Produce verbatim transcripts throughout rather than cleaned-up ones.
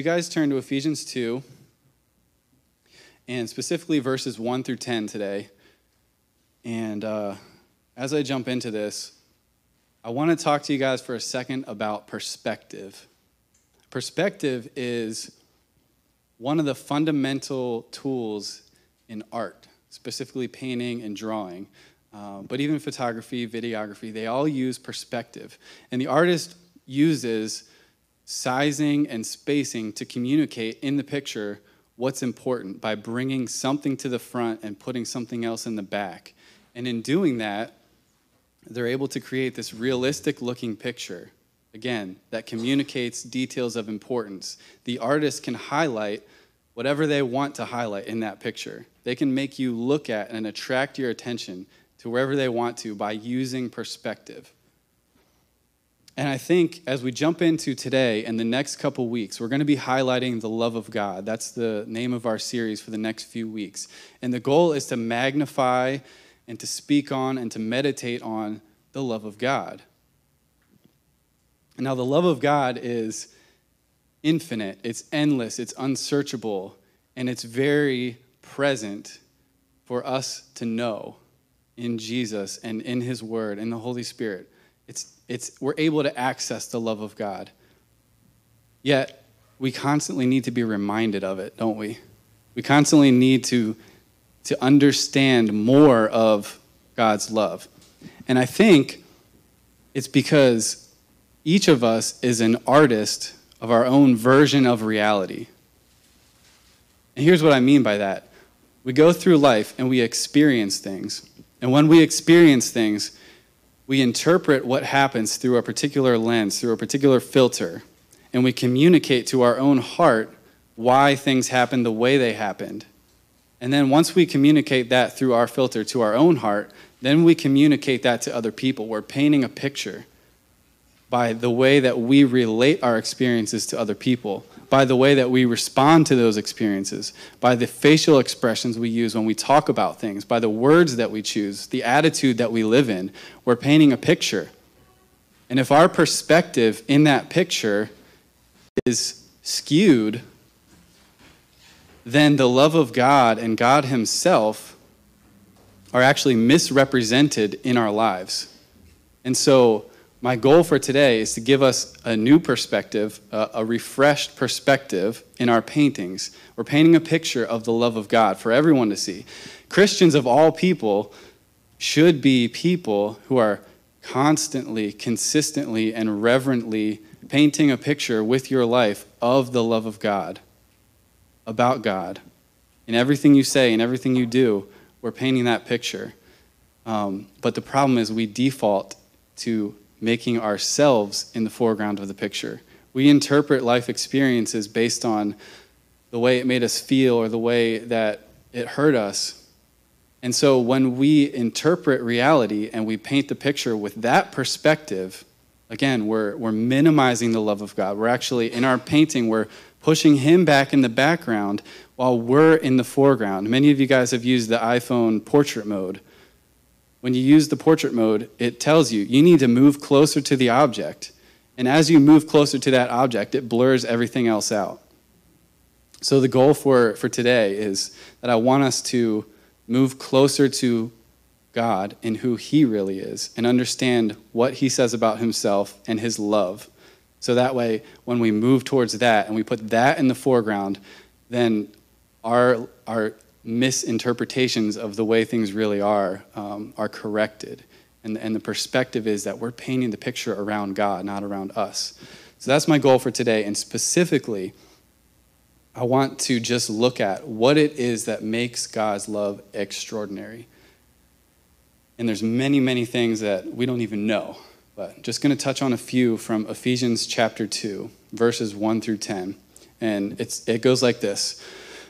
you guys turn to Ephesians two, and specifically verses one through ten today. And uh, as I jump into this, I want to talk to you guys for a second about perspective. Perspective is one of the fundamental tools in art, specifically painting and drawing. Uh, but even photography, videography, they all use perspective. And the artist uses sizing and spacing to communicate in the picture what's important by bringing something to the front and putting something else in the back. And in doing that, they're able to create this realistic-looking picture, again, that communicates details of importance. The artist can highlight whatever they want to highlight in that picture. They can make you look at and attract your attention to wherever they want to by using perspective. And I think as we jump into today and the next couple weeks, we're going to be highlighting the love of God. That's the name of our series for the next few weeks. And the goal is to magnify and to speak on and to meditate on the love of God. Now, the love of God is infinite, it's endless, it's unsearchable, and it's very present for us to know in Jesus and in his word and the Holy Spirit. It's It's, we're able to access the love of God. Yet, we constantly need to be reminded of it, don't we? We constantly need to, to understand more of God's love. And I think it's because each of us is an artist of our own version of reality. And here's what I mean by that. We go through life and we experience things. And when we experience things, we interpret what happens through a particular lens, through a particular filter, and we communicate to our own heart why things happened the way they happened. And then once we communicate that through our filter to our own heart, then we communicate that to other people. We're painting a picture by the way that we relate our experiences to other people, by the way that we respond to those experiences, by the facial expressions we use when we talk about things, by the words that we choose, the attitude that we live in. We're painting a picture. And if our perspective in that picture is skewed, then the love of God and God himself are actually misrepresented in our lives. And so my goal for today is to give us a new perspective, uh, a refreshed perspective in our paintings. We're painting a picture of the love of God for everyone to see. Christians of all people should be people who are constantly, consistently, and reverently painting a picture with your life of the love of God, about God. In everything you say, in everything you do, we're painting that picture. Um, but the problem is we default to making ourselves in the foreground of the picture. We interpret life experiences based on the way it made us feel or the way that it hurt us. And so when we interpret reality and we paint the picture with that perspective, again, we're, we're minimizing the love of God. We're actually, in our painting, we're pushing him back in the background while we're in the foreground. Many of you guys have used the iPhone portrait mode. When you use the portrait mode, it tells you, you need to move closer to the object. And as you move closer to that object, it blurs everything else out. So the goal for, for today is that I want us to move closer to God and who he really is and understand what he says about himself and his love. So that way, when we move towards that and we put that in the foreground, then our our misinterpretations of the way things really are um, are corrected. And, and the perspective is that we're painting the picture around God, not around us. So that's my goal for today. And specifically, I want to just look at what it is that makes God's love extraordinary. And there's many, many things that we don't even know. But I'm just going to touch on a few from Ephesians chapter two, verses one through ten. And it's it goes like this.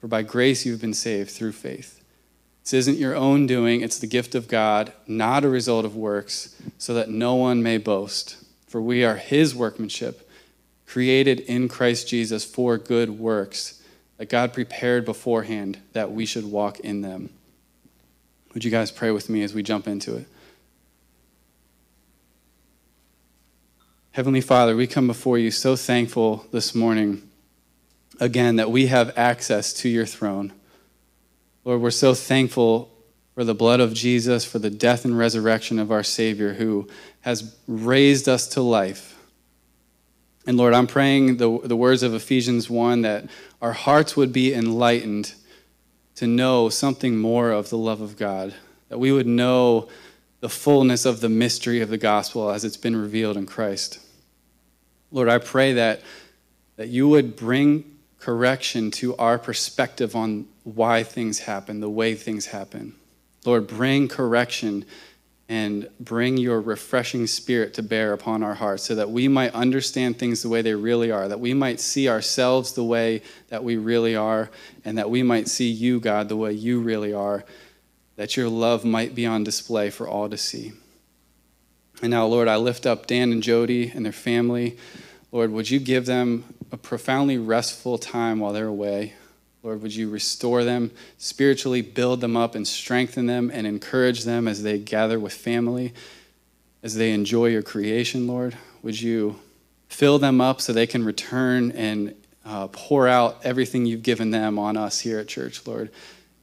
For by grace you've been saved through faith. This isn't your own doing, it's the gift of God, not a result of works, so that no one may boast. For we are his workmanship, created in Christ Jesus for good works, that God prepared beforehand that we should walk in them. Would you guys pray with me as we jump into it? Heavenly Father, we come before you so thankful this morning, again, that we have access to your throne. Lord, we're so thankful for the blood of Jesus, for the death and resurrection of our Savior who has raised us to life. And Lord, I'm praying the, the words of Ephesians one, that our hearts would be enlightened to know something more of the love of God, that we would know the fullness of the mystery of the gospel as it's been revealed in Christ. Lord, I pray that, that you would bring correction to our perspective on why things happen, the way things happen. Lord, bring correction and bring your refreshing spirit to bear upon our hearts so that we might understand things the way they really are, that we might see ourselves the way that we really are, and that we might see you, God, the way you really are, that your love might be on display for all to see. And now, Lord, I lift up Dan and Jody and their family. Lord, would you give them a profoundly restful time while they're away? Lord, would you restore them, spiritually build them up and strengthen them and encourage them as they gather with family, as they enjoy your creation, Lord? Would you fill them up so they can return and uh, pour out everything you've given them on us here at church, Lord?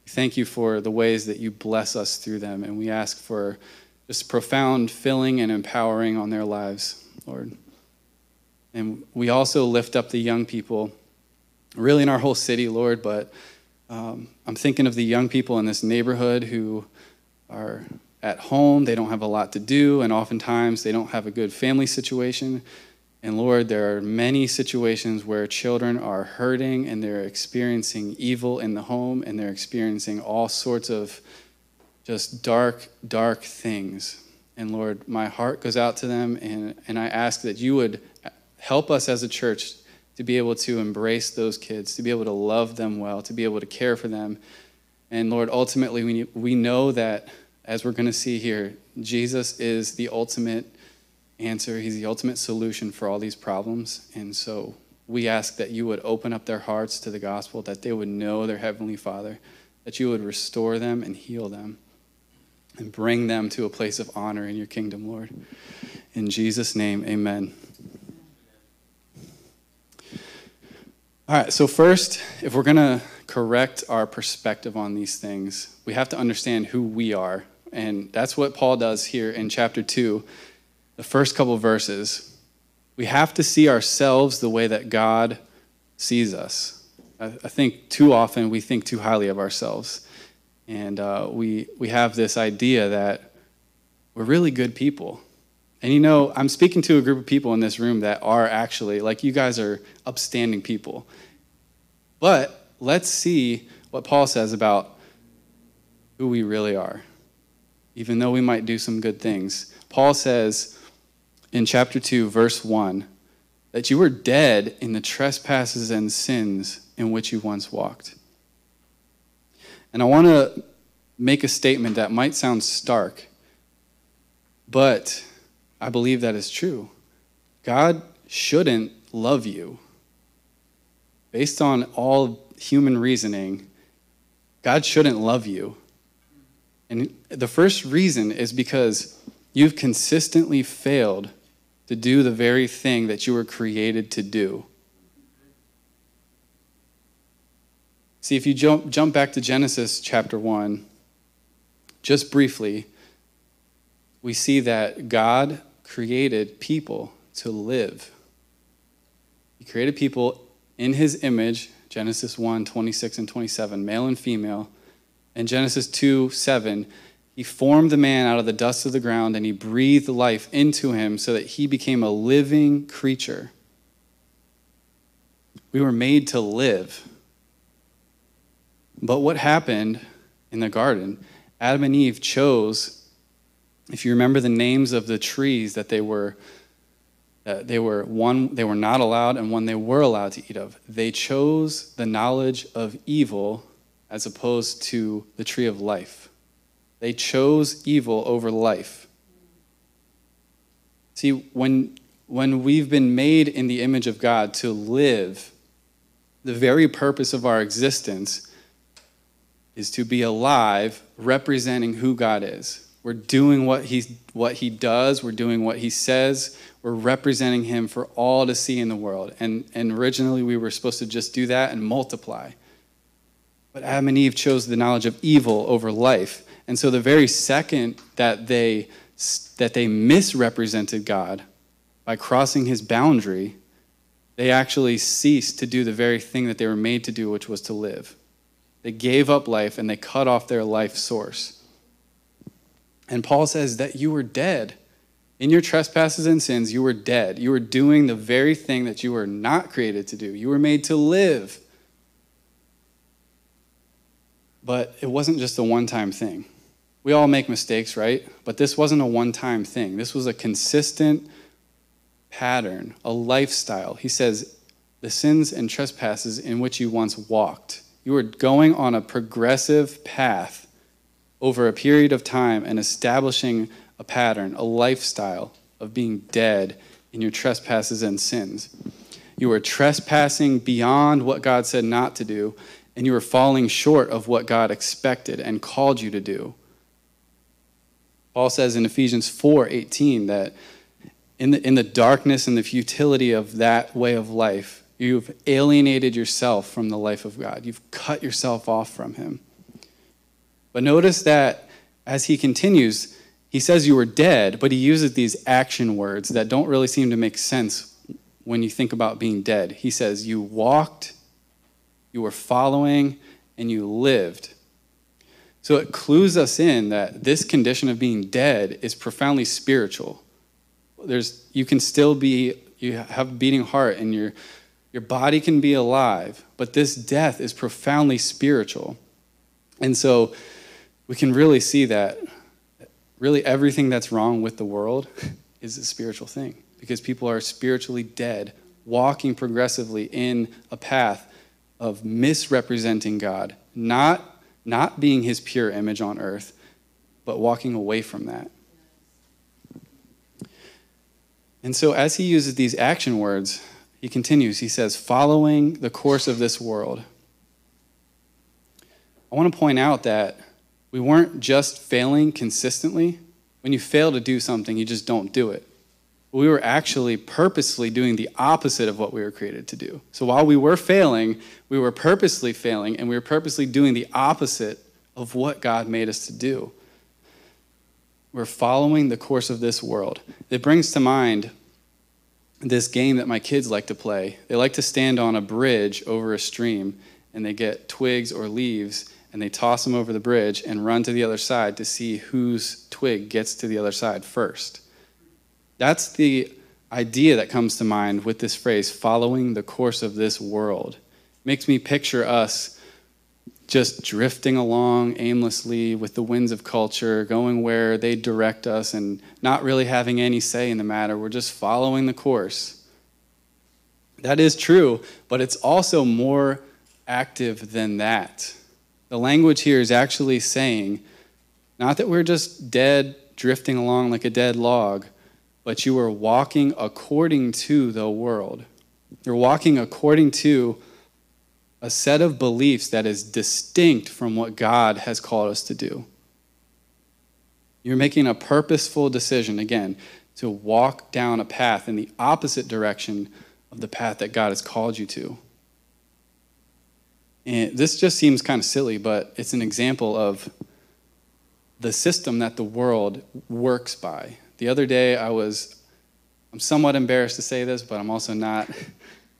Thank you for the ways that you bless us through them, and we ask for just profound filling and empowering on their lives, Lord. And we also lift up the young people, really in our whole city, Lord, but um, I'm thinking of the young people in this neighborhood who are at home, they don't have a lot to do, and oftentimes they don't have a good family situation. And Lord, there are many situations where children are hurting and they're experiencing evil in the home and they're experiencing all sorts of just dark, dark things. And Lord, my heart goes out to them, and, and I ask that you would help us as a church to be able to embrace those kids, to be able to love them well, to be able to care for them. And Lord, ultimately, we we know that, as we're going to see here, Jesus is the ultimate answer. He's the ultimate solution for all these problems. And so we ask that you would open up their hearts to the gospel, that they would know their Heavenly Father, that you would restore them and heal them and bring them to a place of honor in your kingdom, Lord. In Jesus' name, amen. All right, so first, if we're going to correct our perspective on these things, we have to understand who we are. And that's what Paul does here in chapter two, the first couple of verses. We have to see ourselves the way that God sees us. I, I think too often we think too highly of ourselves. And uh, we, we have this idea that we're really good people. And you know, I'm speaking to a group of people in this room that are actually, like, you guys are upstanding people. But let's see what Paul says about who we really are, even though we might do some good things. Paul says in chapter two, verse one, that you were dead in the trespasses and sins in which you once walked. And I want to make a statement that might sound stark, but I believe that is true. God shouldn't love you. Based on all human reasoning, God shouldn't love you. And the first reason is because you've consistently failed to do the very thing that you were created to do. See, if you jump, jump back to Genesis chapter one, just briefly, we see that God created people to live. He created people in his image, Genesis one, twenty-six and twenty-seven, male and female. In Genesis two, seven, he formed the man out of the dust of the ground and he breathed life into him so that he became a living creature. We were made to live. But what happened in the garden? Adam and Eve chose, if you remember the names of the trees that they were, uh, they were one they were not allowed and one they were allowed to eat of. They chose the knowledge of evil as opposed to the tree of life. They chose evil over life. See, when, when we've been made in the image of God to live, the very purpose of our existence is to be alive, representing who God is. We're doing what he, what he does. We're doing what he says. We're representing him for all to see in the world. And, and originally, we were supposed to just do that and multiply. But Adam and Eve chose the knowledge of evil over life. And so the very second that they, that they misrepresented God by crossing his boundary, they actually ceased to do the very thing that they were made to do, which was to live. They gave up life and they cut off their life source. And Paul says that you were dead. In your trespasses and sins, you were dead. You were doing the very thing that you were not created to do. You were made to live. But it wasn't just a one-time thing. We all make mistakes, right? But this wasn't a one-time thing. This was a consistent pattern, a lifestyle. He says, the sins and trespasses in which you once walked. You were going on a progressive path over a period of time and establishing a pattern, a lifestyle of being dead in your trespasses and sins. You were trespassing beyond what God said not to do, and you were falling short of what God expected and called you to do. Paul says in Ephesians four eighteen that in the, in the darkness and the futility of that way of life, you've alienated yourself from the life of God. You've cut yourself off from him. But notice that as he continues, he says you were dead, but he uses these action words that don't really seem to make sense when you think about being dead. He says you walked, you were following, and you lived. So it clues us in that this condition of being dead is profoundly spiritual. There's, you can still be, you have a beating heart, and your, your body can be alive, but this death is profoundly spiritual. And so we can really see that really everything that's wrong with the world is a spiritual thing, because people are spiritually dead, walking progressively in a path of misrepresenting God, not, not being his pure image on earth, but walking away from that. And so as he uses these action words, he continues, he says, following the course of this world. I want to point out that we weren't just failing consistently. When you fail to do something, you just don't do it. We were actually purposely doing the opposite of what we were created to do. So while we were failing, we were purposely failing, and we were purposely doing the opposite of what God made us to do. We're following the course of this world. It brings to mind this game that my kids like to play. They like to stand on a bridge over a stream, and they get twigs or leaves, and they toss them over the bridge and run to the other side to see whose twig gets to the other side first. That's the idea that comes to mind with this phrase, following the course of this world. Makes me picture us just drifting along aimlessly with the winds of culture, going where they direct us and not really having any say in the matter. We're just following the course. That is true, but it's also more active than that. The language here is actually saying, not that we're just dead, drifting along like a dead log, but you are walking according to the world. You're walking according to a set of beliefs that is distinct from what God has called us to do. You're making a purposeful decision, again, to walk down a path in the opposite direction of the path that God has called you to. And this just seems kind of silly, but it's an example of the system that the world works by. The other day, I was, I'm somewhat embarrassed to say this, but I'm also not.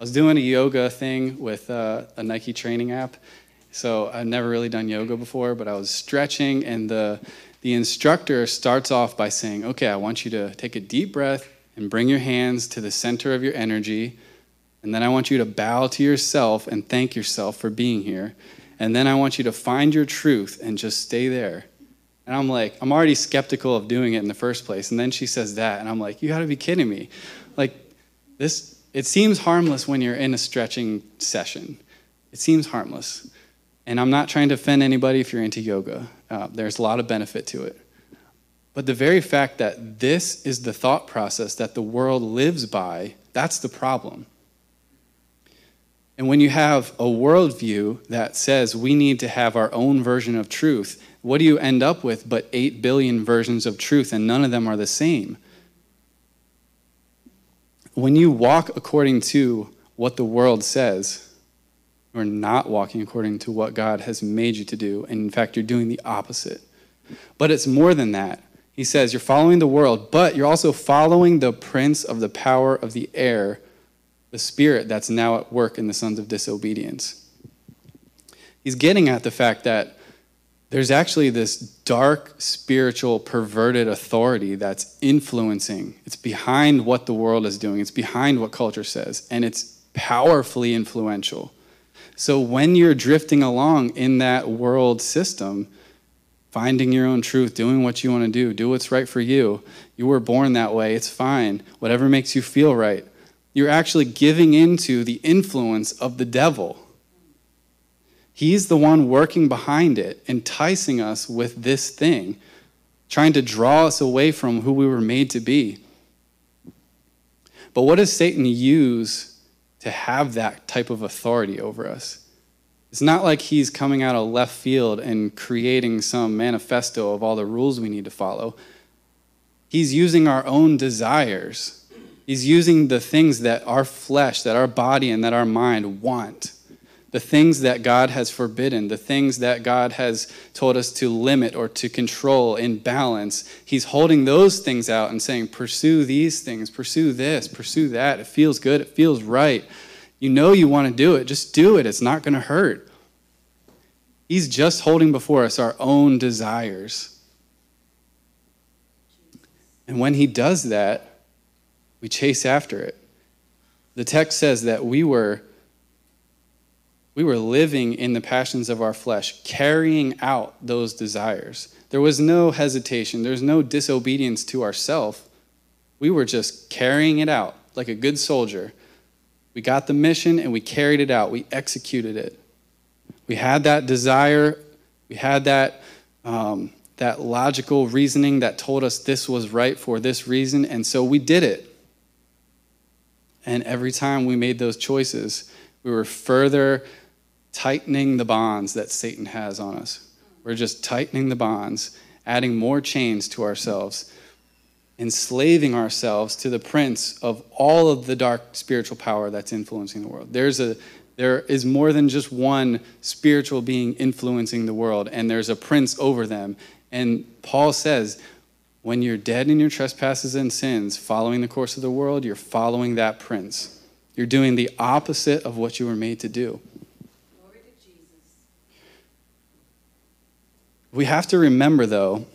I was doing a yoga thing with uh, a Nike training app. So I've never really done yoga before, but I was stretching, and the the instructor starts off by saying, okay, I want you to take a deep breath and bring your hands to the center of your energy. And then I want you to bow to yourself and thank yourself for being here. And then I want you to find your truth and just stay there. And I'm like, I'm already skeptical of doing it in the first place. And then she says that, and I'm like, you gotta be kidding me. Like, this, it seems harmless when you're in a stretching session. It seems harmless. And I'm not trying to offend anybody if you're into yoga. Uh, there's a lot of benefit to it. But the very fact that this is the thought process that the world lives by, that's the problem. And when you have a worldview that says we need to have our own version of truth, what do you end up with but eight billion versions of truth, and none of them are the same? When you walk according to what the world says, you're not walking according to what God has made you to do. And in fact, you're doing the opposite. But it's more than that. He says you're following the world, but you're also following the prince of the power of the air, the spirit that's now at work in the sons of disobedience. He's getting at the fact that there's actually this dark, spiritual, perverted authority that's influencing. It's behind what the world is doing. It's behind what culture says. And it's powerfully influential. So when you're drifting along in that world system, finding your own truth, doing what you want to do, do what's right for you, you were born that way, it's fine, whatever makes you feel right, you're actually giving into the influence of the devil. He's the one working behind it, enticing us with this thing, trying to draw us away from who we were made to be. But what does Satan use to have that type of authority over us? It's not like he's coming out of left field and creating some manifesto of all the rules we need to follow. He's using our own desires. He's using the things that our flesh, that our body, and that our mind want. The things that God has forbidden, the things that God has told us to limit or to control in balance. He's holding those things out and saying, pursue these things, pursue this, pursue that. It feels good. It feels right. You know you want to do it. Just do it. It's not going to hurt. He's just holding before us our own desires. And when he does that, we chase after it. The text says that we were We were living in the passions of our flesh, carrying out those desires. There was no hesitation. There was no disobedience to ourselves. We were just carrying it out like a good soldier. We got the mission and we carried it out. We executed it. We had that desire. We had that, um, that logical reasoning that told us this was right for this reason. And so we did it. And every time we made those choices, we were further tightening the bonds that Satan has on us. We're just tightening the bonds, adding more chains to ourselves, enslaving ourselves to the prince of all of the dark spiritual power that's influencing the world. There's a, there is more than just one spiritual being influencing the world, and there's a prince over them. And Paul says, when you're dead in your trespasses and sins, following the course of the world, you're following that prince. You're doing the opposite of what you were made to do. Glory to Jesus. We have to remember, though,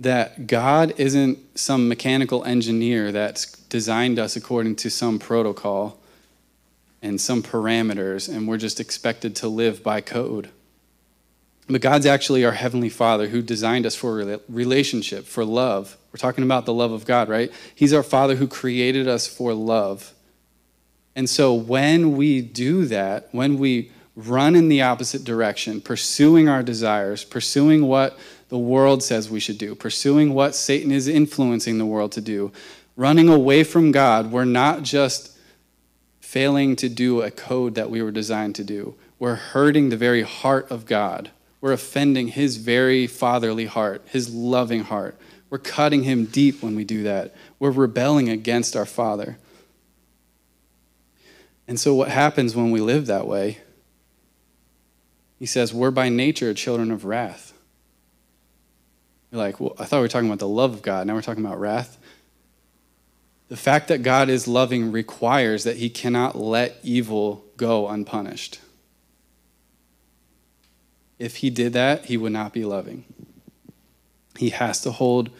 that God isn't some mechanical engineer that's designed us according to some protocol and some parameters, and we're just expected to live by code. But God's actually our Heavenly Father who designed us for relationship, for love. We're talking about the love of God, right? He's our Father who created us for love. And so when we do that, when we run in the opposite direction, pursuing our desires, pursuing what the world says we should do, pursuing what Satan is influencing the world to do, running away from God, we're not just failing to do a code that we were designed to do. We're hurting the very heart of God. We're offending his very fatherly heart, his loving heart. We're cutting him deep when we do that. We're rebelling against our Father. And so what happens when we live that way? He says, we're by nature children of wrath. You're like, well, I thought we were talking about the love of God. Now we're talking about wrath. The fact that God is loving requires that he cannot let evil go unpunished. If he did that, he would not be loving. He has to hold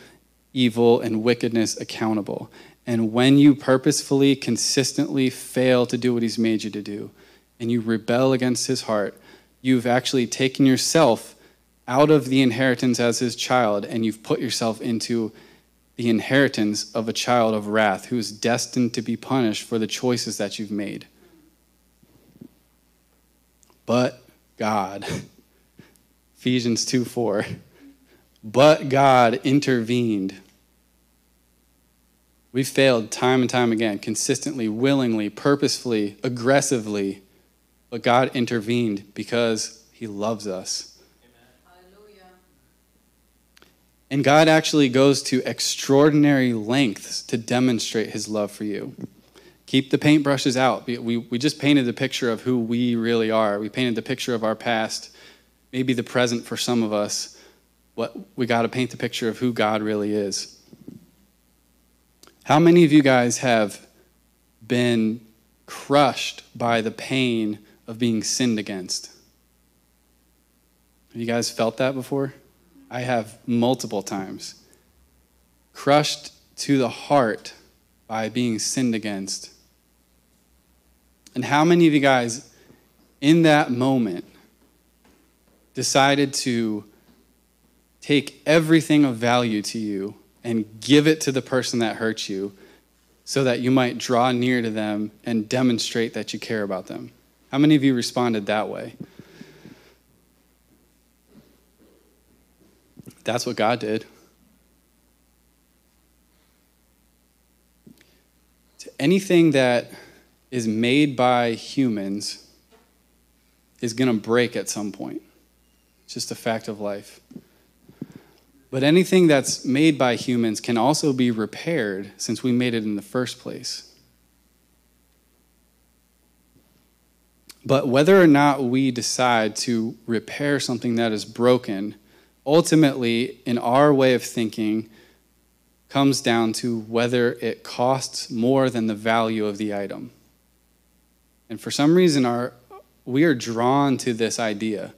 evil and wickedness accountable. And when you purposefully, consistently fail to do what he's made you to do, and you rebel against his heart, you've actually taken yourself out of the inheritance as his child, and you've put yourself into the inheritance of a child of wrath who is destined to be punished for the choices that you've made. But God, Ephesians two four, but God intervened. We failed time and time again, consistently, willingly, purposefully, aggressively, but God intervened because he loves us. Amen. Hallelujah. And God actually goes to extraordinary lengths to demonstrate his love for you. Keep the paintbrushes out. We, we, we just painted the picture of who we really are. We painted the picture of our past, maybe the present for some of us. What, we got to paint the picture of who God really is. How many of you guys have been crushed by the pain of being sinned against? Have you guys felt that before? I have multiple times. Crushed to the heart by being sinned against. And how many of you guys in that moment decided to take everything of value to you and give it to the person that hurts you so that you might draw near to them and demonstrate that you care about them? How many of you responded that way? That's what God did. To anything that is made by humans is going to break at some point. It's just a fact of life. But anything that's made by humans can also be repaired since we made it in the first place. But whether or not we decide to repair something that is broken, ultimately, in our way of thinking, comes down to whether it costs more than the value of the item. And for some reason, our, we are drawn to this idea.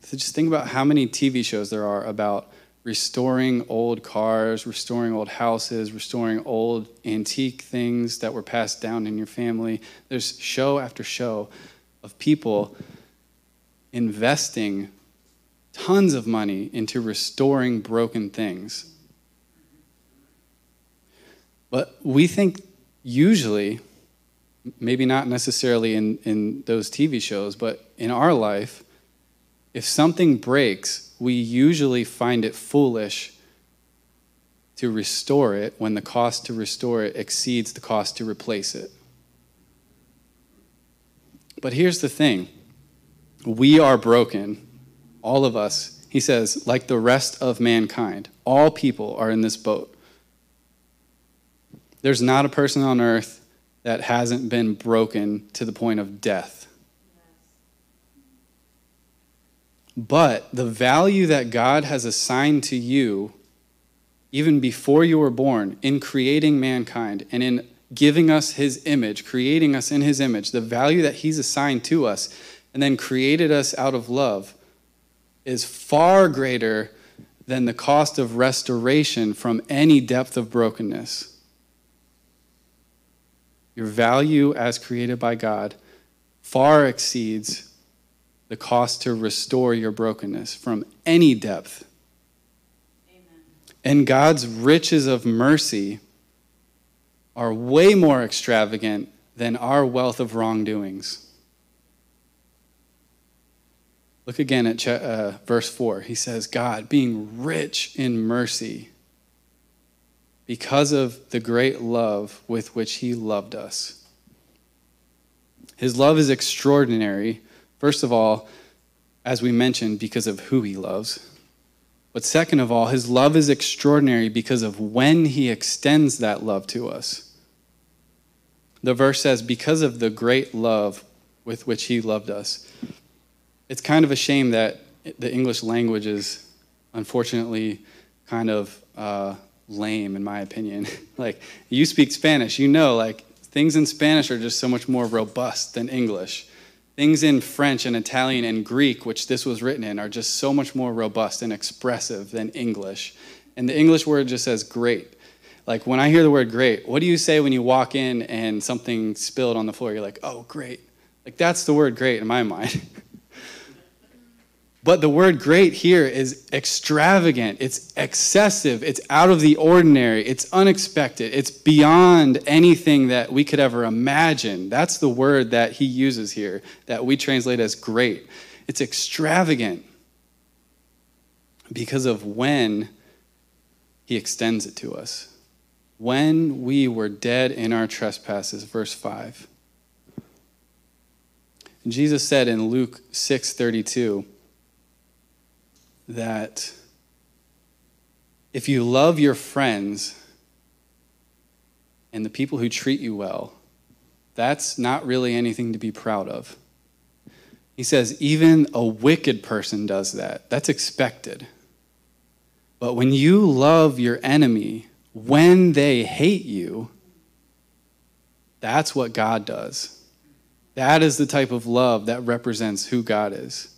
So just think about how many T V shows there are about restoring old cars, restoring old houses, restoring old antique things that were passed down in your family. There's show after show of people investing tons of money into restoring broken things. But we think usually, maybe not necessarily in, in those T V shows, but in our life, if something breaks, we usually find it foolish to restore it when the cost to restore it exceeds the cost to replace it. But here's the thing. We are broken, all of us. He says, like the rest of mankind, all people are in this boat. There's not a person on earth that hasn't been broken to the point of death. But the value that God has assigned to you, even before you were born, in creating mankind and in giving us his image, creating us in his image, the value that he's assigned to us and then created us out of love is far greater than the cost of restoration from any depth of brokenness. Your value as created by God far exceeds the cost to restore your brokenness from any depth. Amen. And God's riches of mercy are way more extravagant than our wealth of wrongdoings. Look again at uh, verse four. He says, God, being rich in mercy, because of the great love with which he loved us. His love is extraordinary. First of all, as we mentioned, because of who he loves. But second of all, his love is extraordinary because of when he extends that love to us. The verse says, because of the great love with which he loved us. It's kind of a shame that the English language is unfortunately kind of uh, lame, in my opinion. Like, you speak Spanish, you know, like, things in Spanish are just so much more robust than English. Things in French and Italian and Greek, which this was written in, are just so much more robust and expressive than English. And the English word just says great. Like, when I hear the word great, what do you say when you walk in and something spilled on the floor? You're like, oh, great. Like, that's the word great in my mind. But the word great here is extravagant, it's excessive, it's out of the ordinary, it's unexpected, it's beyond anything that we could ever imagine. That's the word that he uses here, that we translate as great. It's extravagant because of when he extends it to us. When we were dead in our trespasses, verse five. Jesus said in Luke six thirty-two, that if you love your friends and the people who treat you well, that's not really anything to be proud of. He says, even a wicked person does that. That's expected. But when you love your enemy, when they hate you, that's what God does. That is the type of love that represents who God is.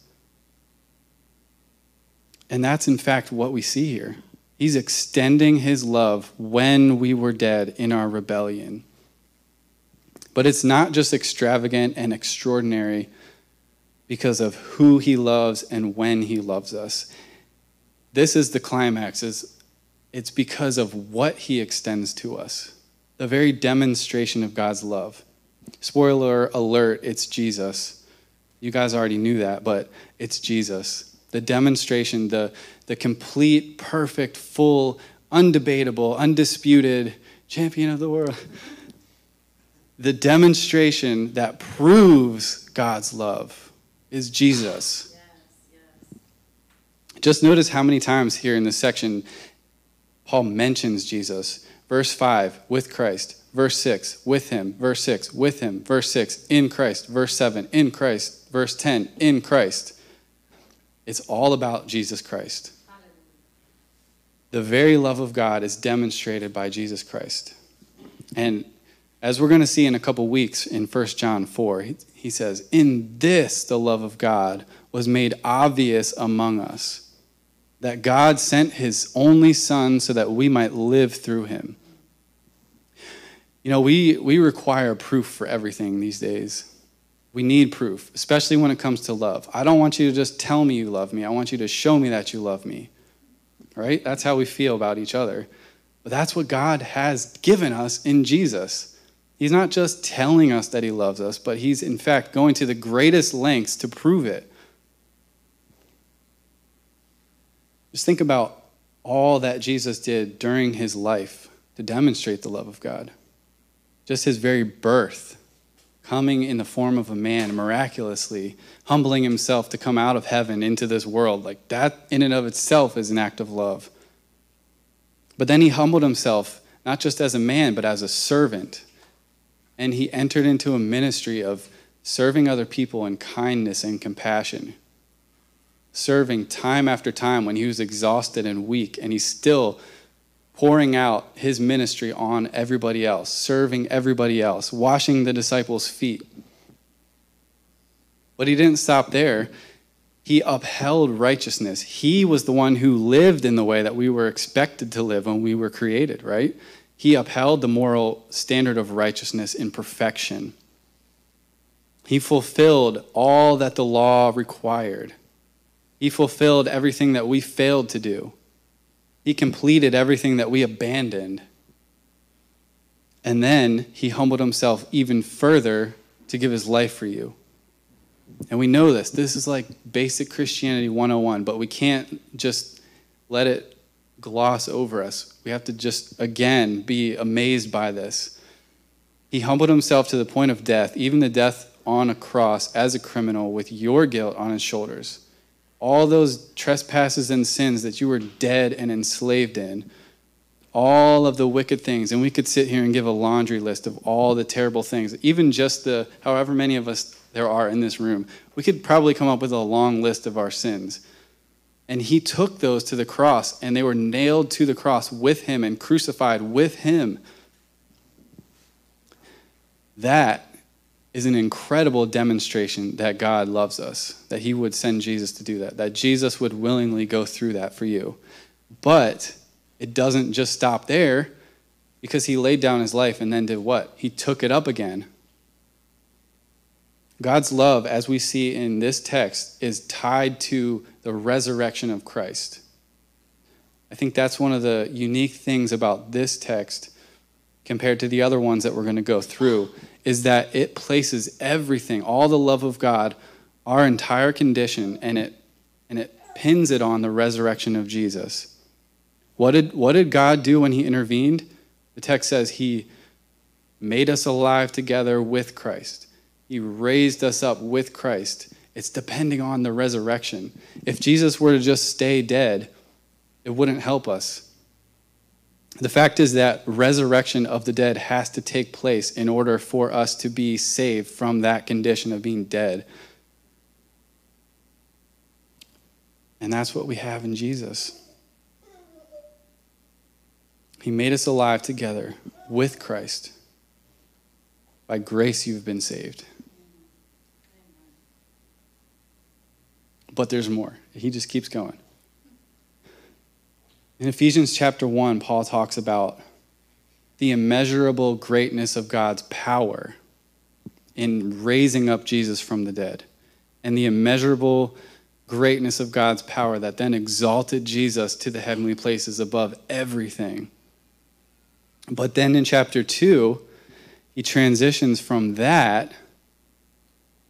And that's, in fact, what we see here. He's extending his love when we were dead in our rebellion. But it's not just extravagant and extraordinary because of who he loves and when he loves us. This is the climax. It's because of what he extends to us, the very demonstration of God's love. Spoiler alert, it's Jesus. You guys already knew that, but it's Jesus. The demonstration, the, the complete, perfect, full, undebatable, undisputed champion of the world. The demonstration that proves God's love is Jesus. Yes, yes. Just notice how many times here in this section Paul mentions Jesus. Verse five, with Christ. Verse six, with him. Verse six, with him. Verse six, in Christ. Verse seven, in Christ. Verse ten, in Christ. It's all about Jesus Christ. The very love of God is demonstrated by Jesus Christ. And as we're going to see in a couple weeks in First John four, he says, in this the love of God was made obvious among us, that God sent his only Son so that we might live through him. You know, we, we require proof for everything these days. We need proof, especially when it comes to love. I don't want you to just tell me you love me. I want you to show me that you love me, right? That's how we feel about each other. But that's what God has given us in Jesus. He's not just telling us that he loves us, but he's, in fact, going to the greatest lengths to prove it. Just think about all that Jesus did during his life to demonstrate the love of God. Just his very birth, coming in the form of a man miraculously, humbling himself to come out of heaven into this world. Like, that in and of itself is an act of love. But then he humbled himself, not just as a man, but as a servant. And he entered into a ministry of serving other people in kindness and compassion. Serving time after time when he was exhausted and weak, and he's still pouring out his ministry on everybody else, serving everybody else, washing the disciples' feet. But he didn't stop there. He upheld righteousness. He was the one who lived in the way that we were expected to live when we were created, right? He upheld the moral standard of righteousness in perfection. He fulfilled all that the law required. He fulfilled everything that we failed to do. He completed everything that we abandoned. And then he humbled himself even further to give his life for you. And we know this. This is like basic Christianity one oh one, but we can't just let it gloss over us. We have to just, again, be amazed by this. He humbled himself to the point of death, even the death on a cross as a criminal with your guilt on his shoulders. All those trespasses and sins that you were dead and enslaved in, all of the wicked things, and we could sit here and give a laundry list of all the terrible things, even just the however many of us there are in this room, we could probably come up with a long list of our sins. And he took those to the cross, and they were nailed to the cross with him and crucified with him. That is an incredible demonstration that God loves us, that he would send Jesus to do that, that Jesus would willingly go through that for you. But it doesn't just stop there, because he laid down his life and then did what? He took it up again. God's love, as we see in this text, is tied to the resurrection of Christ. I think that's one of the unique things about this text compared to the other ones that we're going to go through, is that it places everything, all the love of God, our entire condition, and it and it pins it on the resurrection of Jesus. What did, what did God do when he intervened? The text says he made us alive together with Christ. He raised us up with Christ. It's depending on the resurrection. If Jesus were to just stay dead, it wouldn't help us. The fact is that resurrection of the dead has to take place in order for us to be saved from that condition of being dead. And that's what we have in Jesus. He made us alive together with Christ. By grace you've been saved. But there's more. He just keeps going. In Ephesians chapter one, Paul talks about the immeasurable greatness of God's power in raising up Jesus from the dead, and the immeasurable greatness of God's power that then exalted Jesus to the heavenly places above everything. But then in chapter two, he transitions from that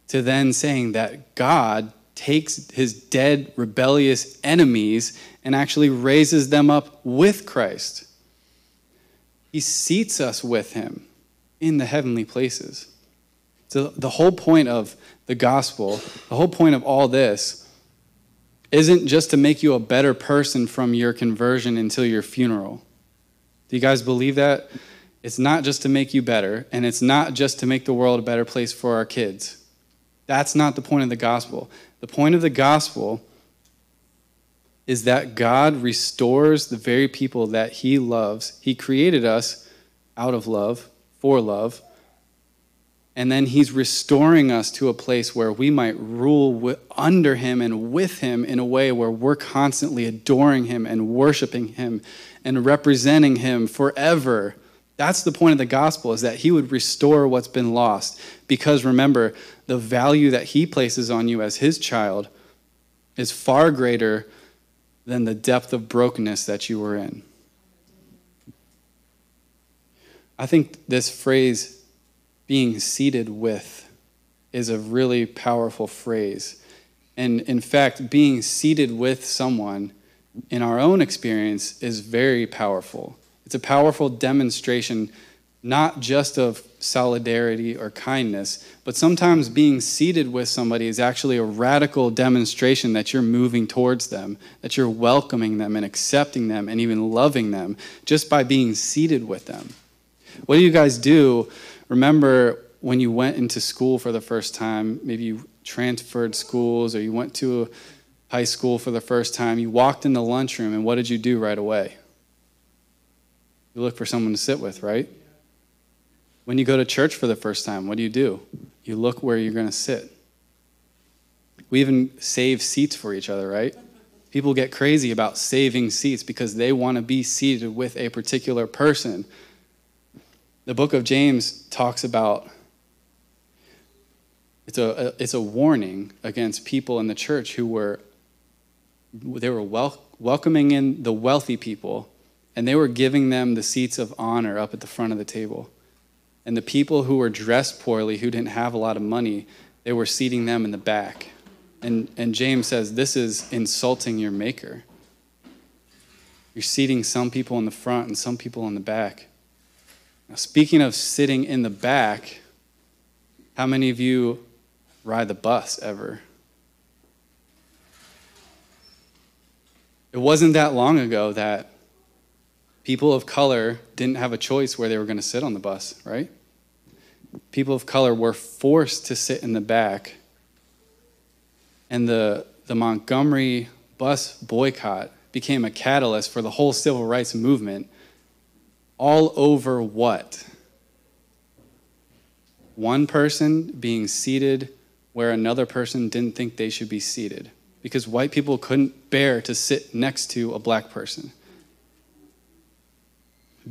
to then saying that God takes his dead, rebellious enemies and actually raises them up with Christ. He seats us with him in the heavenly places. So the whole point of the gospel, the whole point of all this, isn't just to make you a better person from your conversion until your funeral. Do you guys believe that? It's not just to make you better, and it's not just to make the world a better place for our kids. That's not the point of the gospel. The point of the gospel is that God restores the very people that he loves. He created us out of love, for love, and then he's restoring us to a place where we might rule with, under him and with him in a way where we're constantly adoring him and worshiping him and representing him forever. That's the point of the gospel, is that he would restore what's been lost. Because remember, the value that he places on you as his child is far greater than the depth of brokenness that you were in. I think this phrase, being seated with, is a really powerful phrase. And in fact, being seated with someone in our own experience is very powerful. It's a powerful demonstration, not just of solidarity or kindness, but sometimes being seated with somebody is actually a radical demonstration that you're moving towards them, that you're welcoming them and accepting them and even loving them just by being seated with them. What do you guys do? Remember when you went into school for the first time, maybe you transferred schools or you went to high school for the first time, you walked in the lunchroom, and what did you do right away? You look for someone to sit with, right? When you go to church for the first time, what do you do? You look where you're going to sit. We even save seats for each other, right? People get crazy about saving seats because they want to be seated with a particular person. The book of James talks about, it's a, it's a warning against people in the church who were, they were wel- welcoming in the wealthy people, and they were giving them the seats of honor up at the front of the table. And the people who were dressed poorly, who didn't have a lot of money, they were seating them in the back. And, and James says, this is insulting your maker. You're seating some people in the front and some people in the back. Now, speaking of sitting in the back, how many of you ride the bus ever? It wasn't that long ago that people of color didn't have a choice where they were going to sit on the bus, right? People of color were forced to sit in the back. And the, the Montgomery bus boycott became a catalyst for the whole civil rights movement, all over what? One person being seated where another person didn't think they should be seated because white people couldn't bear to sit next to a black person.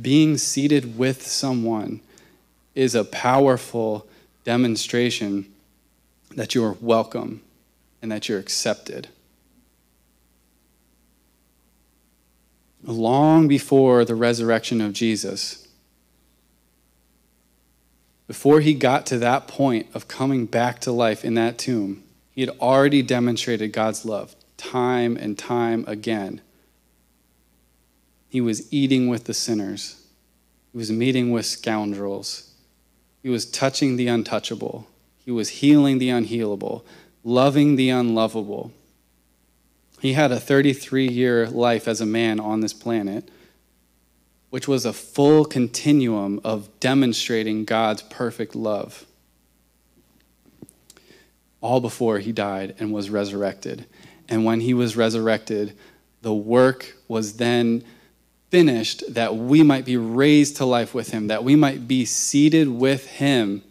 Being seated with someone is a powerful demonstration that you are welcome and that you're accepted. Long before the resurrection of Jesus, before he got to that point of coming back to life in that tomb, he had already demonstrated God's love time and time again. He was eating with the sinners. He was meeting with scoundrels. He was touching the untouchable. He was healing the unhealable, loving the unlovable. He had a thirty-three-year life as a man on this planet, which was a full continuum of demonstrating God's perfect love, all before he died and was resurrected. And when he was resurrected, the work was then finished that we might be raised to life with him, that we might be seated with him,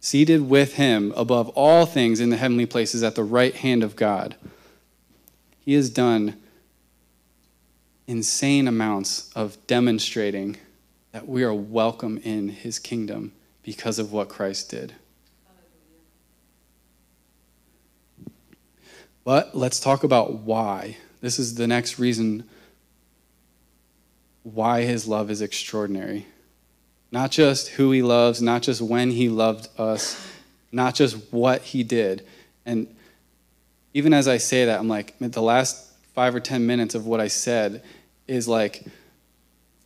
seated with him above all things in the heavenly places at the right hand of God. He has done insane amounts of demonstrating that we are welcome in his kingdom because of what Christ did. But let's talk about why. This is the next reason why his love is extraordinary. Not just who he loves, not just when he loved us, not just what he did. And even as I say that, I'm like, the last five or ten minutes of what I said is like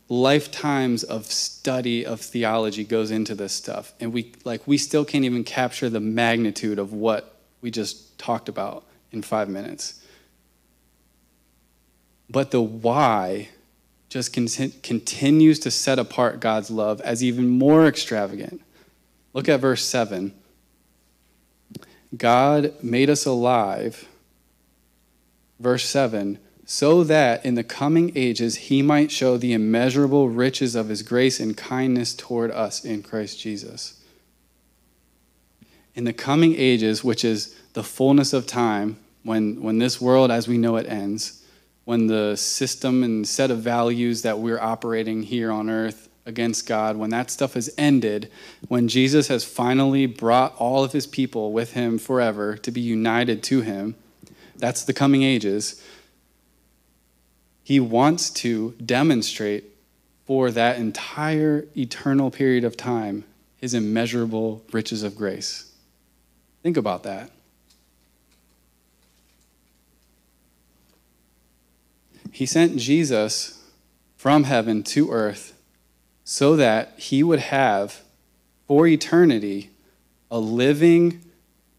lifetimes of study of theology goes into this stuff. And we like we still can't even capture the magnitude of what we just talked about in five minutes. But the why just cont- continues to set apart God's love as even more extravagant. Look at verse seven. God made us alive, verse seven, so that in the coming ages he might show the immeasurable riches of his grace and kindness toward us in Christ Jesus. In the coming ages, which is the fullness of time, when, when this world as we know it ends, when the system and set of values that we're operating here on earth against God, when that stuff has ended, when Jesus has finally brought all of his people with him forever to be united to him, that's the coming ages. He wants to demonstrate for that entire eternal period of time his immeasurable riches of grace. Think about that. He sent Jesus from heaven to earth so that he would have, for eternity, a living,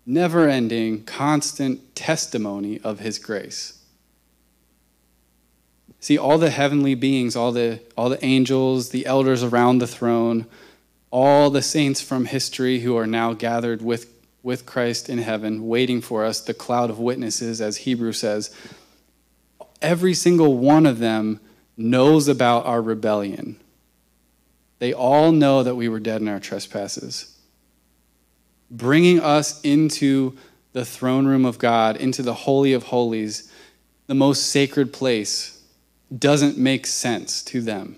never-ending, constant testimony of his grace. See, all the heavenly beings, all the, all the angels, the elders around the throne, all the saints from history who are now gathered with, with Christ in heaven, waiting for us, the cloud of witnesses, as Hebrews says, every single one of them knows about our rebellion. They all know that we were dead in our trespasses. Bringing us into the throne room of God, into the Holy of Holies, the most sacred place, doesn't make sense to them.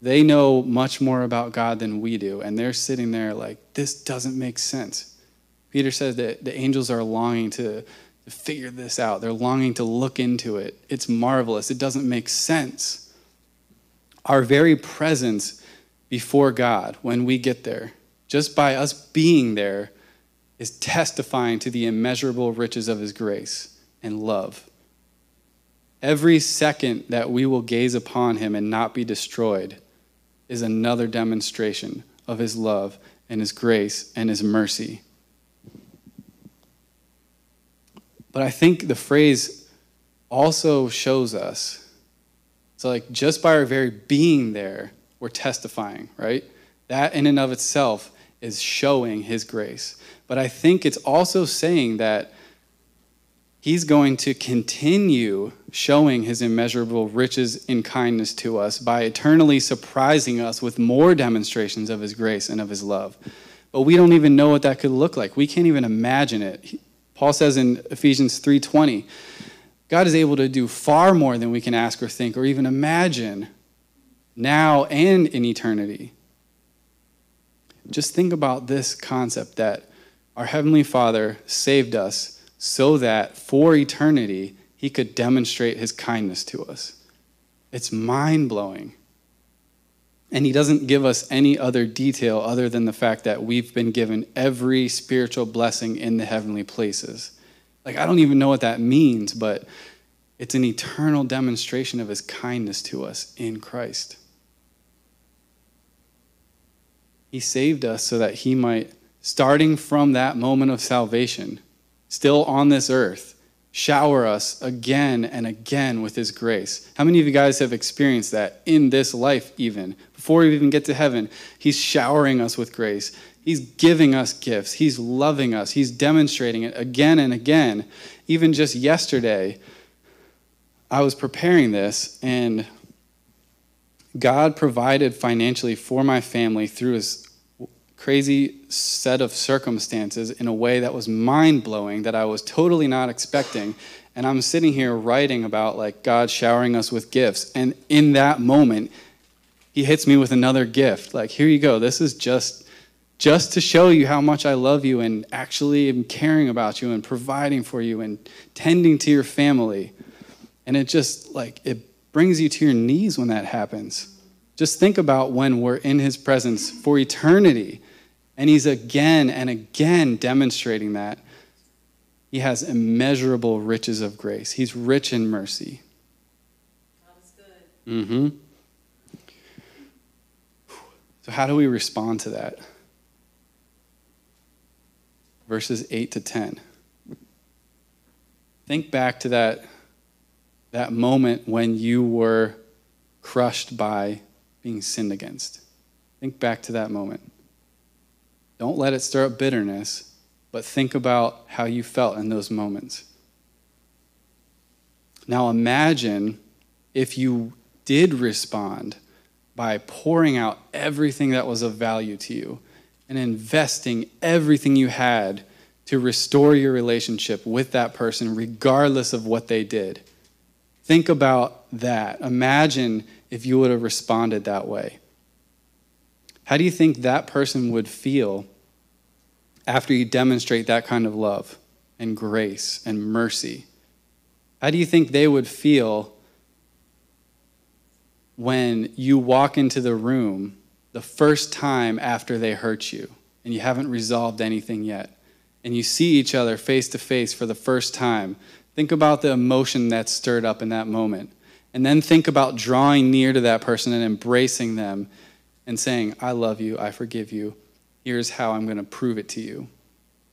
They know much more about God than we do, and they're sitting there like, this doesn't make sense. Peter says that the angels are longing to figure this out. They're longing to look into it. It's marvelous. It doesn't make sense. Our very presence before God when we get there, just by us being there, is testifying to the immeasurable riches of his grace and love. Every second that we will gaze upon him and not be destroyed is another demonstration of his love and his grace and his mercy. But I think the phrase also shows us, so like just by our very being there, we're testifying, right? That in and of itself is showing his grace. But I think it's also saying that He's going to continue showing his immeasurable riches in kindness to us by eternally surprising us with more demonstrations of his grace and of his love. But we don't even know what that could look like. We can't even imagine it. Paul says in Ephesians three twenty, God is able to do far more than we can ask or think or even imagine now and in eternity. Just think about this concept that our Heavenly Father saved us so that for eternity, he could demonstrate his kindness to us. It's mind-blowing. And he doesn't give us any other detail other than the fact that we've been given every spiritual blessing in the heavenly places. Like, I don't even know what that means, but it's an eternal demonstration of his kindness to us in Christ. He saved us so that he might, starting from that moment of salvation, still on this earth, shower us again and again with his grace. How many of you guys have experienced that in this life even? Before we even get to heaven, he's showering us with grace. He's giving us gifts. He's loving us. He's demonstrating it again and again. Even just yesterday, I was preparing this, and God provided financially for my family through his crazy set of circumstances in a way that was mind-blowing, that I was totally not expecting. And I'm sitting here writing about like God showering us with gifts. And in that moment, he hits me with another gift. Like, here you go. This is just, just to show you how much I love you and actually am caring about you and providing for you and tending to your family. And it just like, it brings you to your knees when that happens. Just think about when we're in his presence for eternity. And he's again and again demonstrating that he has immeasurable riches of grace. He's rich in mercy. That was good. Mm-hmm. So how do we respond to that? Verses eight to ten. Think back to that, that moment when you were crushed by being sinned against. Think back to that moment. Don't let it stir up bitterness, but think about how you felt in those moments. Now imagine if you did respond by pouring out everything that was of value to you and investing everything you had to restore your relationship with that person, regardless of what they did. Think about that. Imagine if you would have responded that way. How do you think that person would feel after you demonstrate that kind of love and grace and mercy? How do you think they would feel when you walk into the room the first time after they hurt you and you haven't resolved anything yet and you see each other face to face for the first time? Think about the emotion that's stirred up in that moment. And then think about drawing near to that person and embracing them and saying, I love you, I forgive you, here's how I'm going to prove it to you.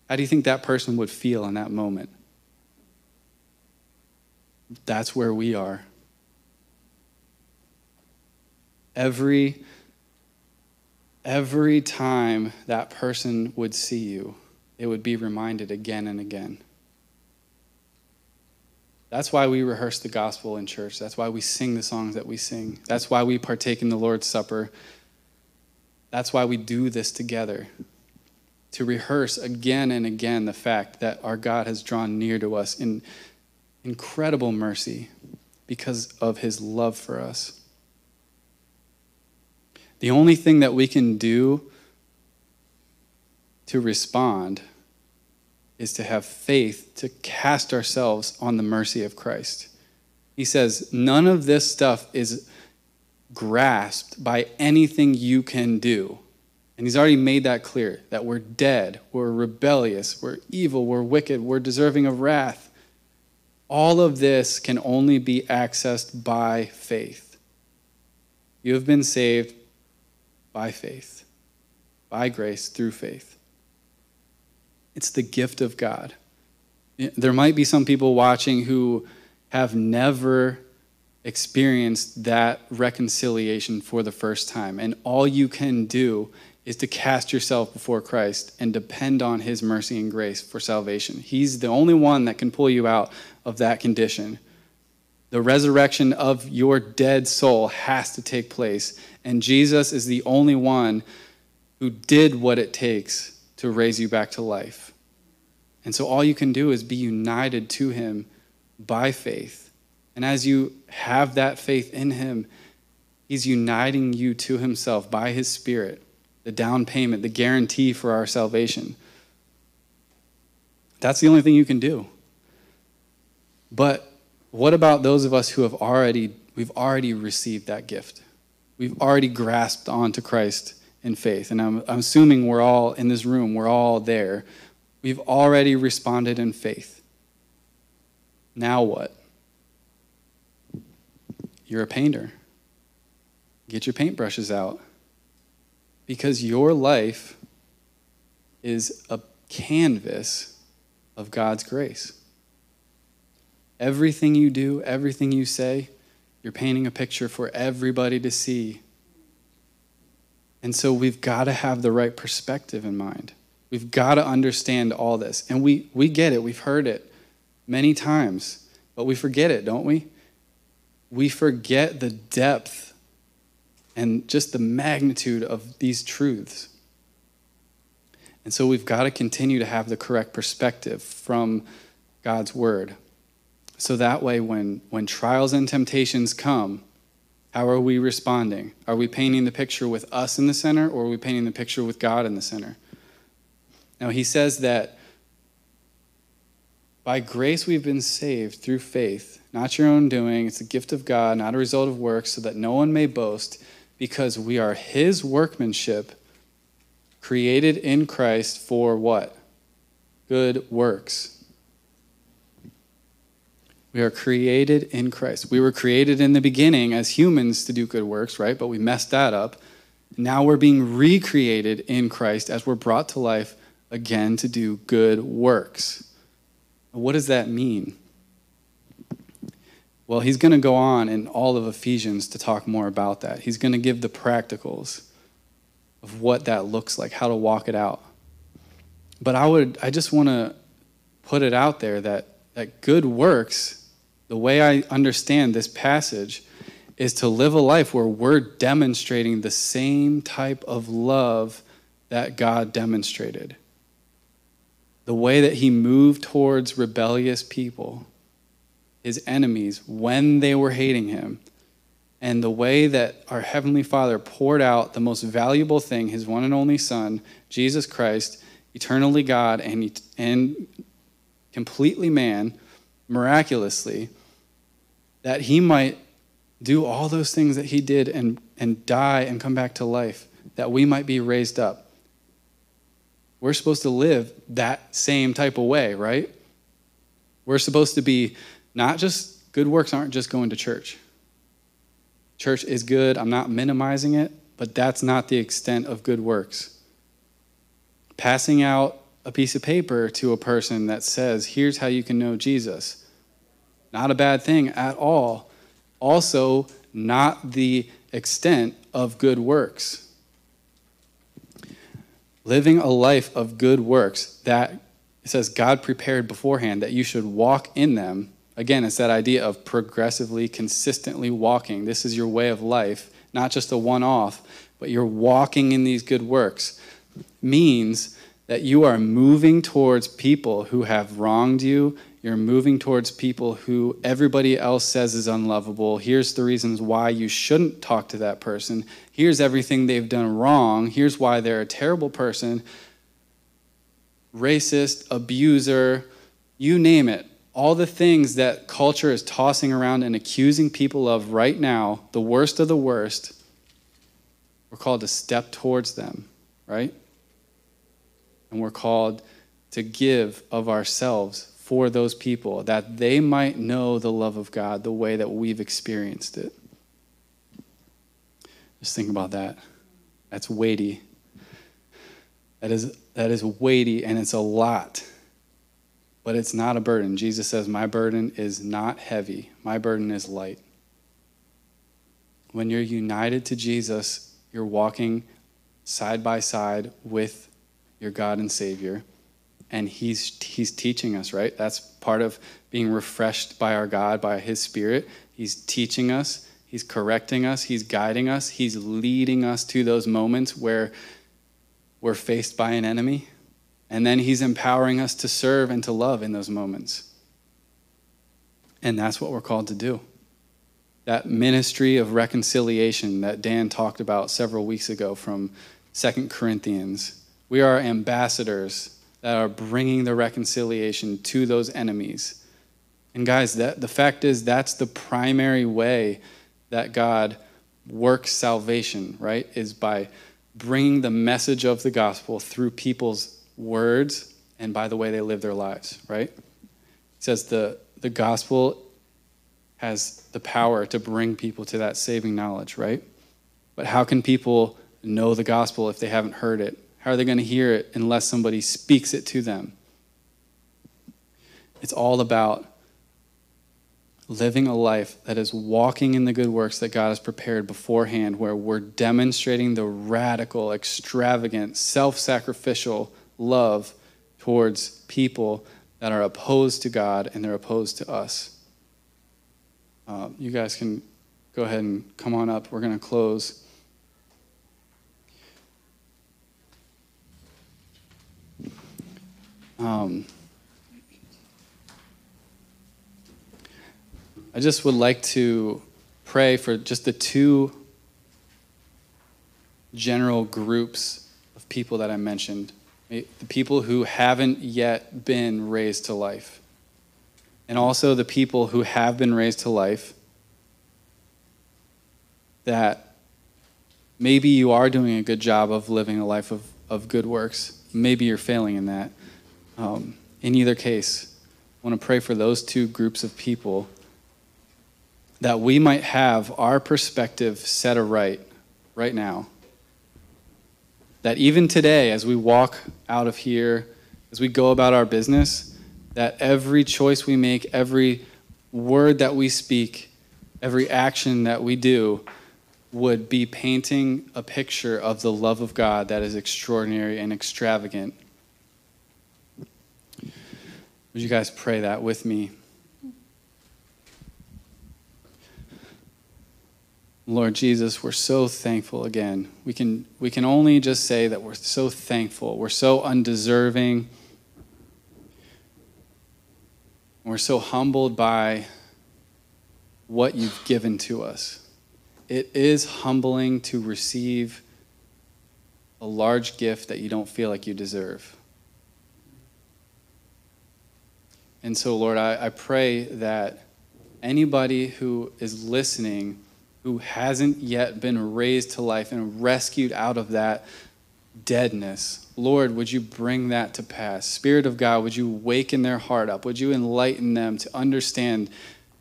How do you think that person would feel in that moment? That's where we are. Every, every time that person would see you, they would be reminded again and again. That's why we rehearse the gospel in church. That's why we sing the songs that we sing. That's why we partake in the Lord's Supper. That's why we do this together, to rehearse again and again the fact that our God has drawn near to us in incredible mercy because of his love for us. The only thing that we can do to respond is to have faith, to cast ourselves on the mercy of Christ. He says, none of this stuff is grasped by anything you can do. And he's already made that clear, that we're dead, we're rebellious, we're evil, we're wicked, we're deserving of wrath. All of this can only be accessed by faith. You have been saved by faith, by grace, through faith. It's the gift of God. There might be some people watching who have never experienced that reconciliation for the first time. And all you can do is to cast yourself before Christ and depend on his mercy and grace for salvation. He's the only one that can pull you out of that condition. The resurrection of your dead soul has to take place, and Jesus is the only one who did what it takes to raise you back to life. And so all you can do is be united to him by faith. And as you have that faith in him, he's uniting you to himself by his Spirit, the down payment, the guarantee for our salvation. That's the only thing you can do. But what about those of us who have already, we've already received that gift? We've already grasped onto Christ in faith. And I'm, I'm assuming we're all in this room, we're all there. We've already responded in faith. Now what? You're a painter. Get your paintbrushes out. Because your life is a canvas of God's grace. Everything you do, everything you say, you're painting a picture for everybody to see. And so we've got to have the right perspective in mind. We've got to understand all this. And we, we get it. We've heard it many times. But we forget it, don't we? We forget the depth and just the magnitude of these truths. And so we've got to continue to have the correct perspective from God's word. So that way, when, when trials and temptations come, how are we responding? Are we painting the picture with us in the center, or are we painting the picture with God in the center? Now, he says that by grace we've been saved through faith, not your own doing. It's a gift of God, not a result of works, so that no one may boast. Because we are his workmanship, created in Christ for what? Good works. We are created in Christ. We were created in the beginning as humans to do good works, right? But we messed that up. Now we're being recreated in Christ as we're brought to life again to do good works. What does that mean? Well, he's going to go on in all of Ephesians to talk more about that. He's going to give the practicals of what that looks like, how to walk it out. But I would, I just want to put it out there that, that good works, the way I understand this passage, is to live a life where we're demonstrating the same type of love that God demonstrated. The way that he moved towards rebellious people, his enemies, when they were hating him, and the way that our Heavenly Father poured out the most valuable thing, his one and only Son, Jesus Christ, eternally God and, and completely man, miraculously, that he might do all those things that he did and, and die and come back to life, that we might be raised up. We're supposed to live that same type of way, right? We're supposed to be Not just, good works aren't just going to church. Church is good, I'm not minimizing it, but that's not the extent of good works. Passing out a piece of paper to a person that says, here's how you can know Jesus. Not a bad thing at all. Also, not the extent of good works. Living a life of good works that, it says, God prepared beforehand that you should walk in them. Again, it's that idea of progressively, consistently walking. This is your way of life, not just a one-off, but you're walking in these good works. Means that you are moving towards people who have wronged you. You're moving towards people who everybody else says is unlovable. Here's the reasons why you shouldn't talk to that person. Here's everything they've done wrong. Here's why they're a terrible person. Racist, abuser, you name it. All the things that culture is tossing around and accusing people of right now, the worst of the worst, we're called to step towards them, right? And we're called to give of ourselves for those people, that they might know the love of God the way that we've experienced it. Just think about that. That's weighty. That is that is weighty, and it's a lot. But it's not a burden. Jesus says, my burden is not heavy. My burden is light. When you're united to Jesus, you're walking side by side with your God and Savior, and he's, he's teaching us, right? That's part of being refreshed by our God, by his Spirit. He's teaching us, he's correcting us, he's guiding us, he's leading us to those moments where we're faced by an enemy, and then he's empowering us to serve and to love in those moments. And that's what we're called to do. That ministry of reconciliation that Dan talked about several weeks ago from Second Corinthians. We are ambassadors that are bringing the reconciliation to those enemies. And guys, that, the fact is that's the primary way that God works salvation, right? Is by bringing the message of the gospel through people's words and by the way they live their lives, right? It says the, the gospel has the power to bring people to that saving knowledge, right? But how can people know the gospel if they haven't heard it? How are they going to hear it unless somebody speaks it to them? It's all about living a life that is walking in the good works that God has prepared beforehand, where we're demonstrating the radical, extravagant, self-sacrificial love towards people that are opposed to God and they're opposed to us. Uh, you guys can go ahead and come on up. We're going to close. Um, I just would like to pray for just the two general groups of people that I mentioned. The people who haven't yet been raised to life. And also the people who have been raised to life that maybe you are doing a good job of living a life of, of good works. Maybe you're failing in that. Um, in either case, I want to pray for those two groups of people that we might have our perspective set aright right now. That even today, as we walk out of here, as we go about our business, that every choice we make, every word that we speak, every action that we do would be painting a picture of the love of God that is extraordinary and extravagant. Would you guys pray that with me? Lord Jesus, we're so thankful again. We can, we can only just say that we're so thankful. We're so undeserving. We're so humbled by what you've given to us. It is humbling to receive a large gift that you don't feel like you deserve. And so, Lord, I, I pray that anybody who is listening who hasn't yet been raised to life and rescued out of that deadness. Lord, would you bring that to pass? Spirit of God, would you waken their heart up? Would you enlighten them to understand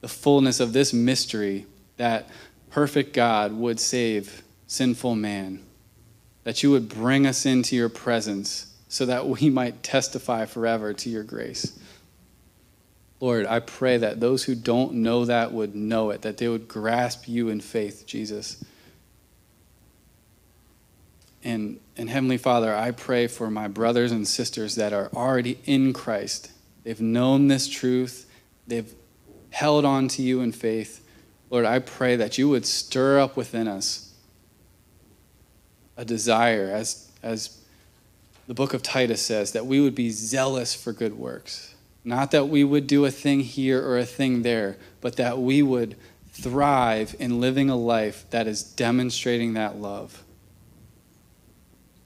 the fullness of this mystery that perfect God would save sinful man, that you would bring us into your presence so that we might testify forever to your grace. Lord, I pray that those who don't know that would know it, that they would grasp you in faith, Jesus. And, and Heavenly Father, I pray for my brothers and sisters that are already in Christ. They've known this truth. They've held on to you in faith. Lord, I pray that you would stir up within us a desire, as, as the book of Titus says, that we would be zealous for good works. Not that we would do a thing here or a thing there, but that we would thrive in living a life that is demonstrating that love.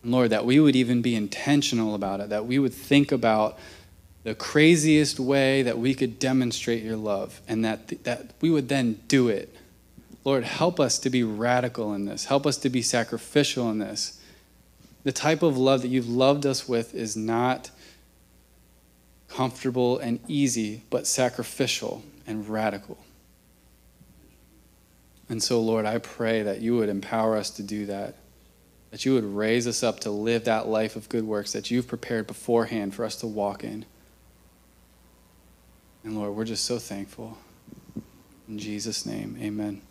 And Lord, that we would even be intentional about it, that we would think about the craziest way that we could demonstrate your love, and that, th- that we would then do it. Lord, help us to be radical in this. Help us to be sacrificial in this. The type of love that you've loved us with is not comfortable and easy, but sacrificial and radical. And so, Lord, I pray that you would empower us to do that, that you would raise us up to live that life of good works that you've prepared beforehand for us to walk in. And Lord, we're just so thankful. In Jesus' name, amen.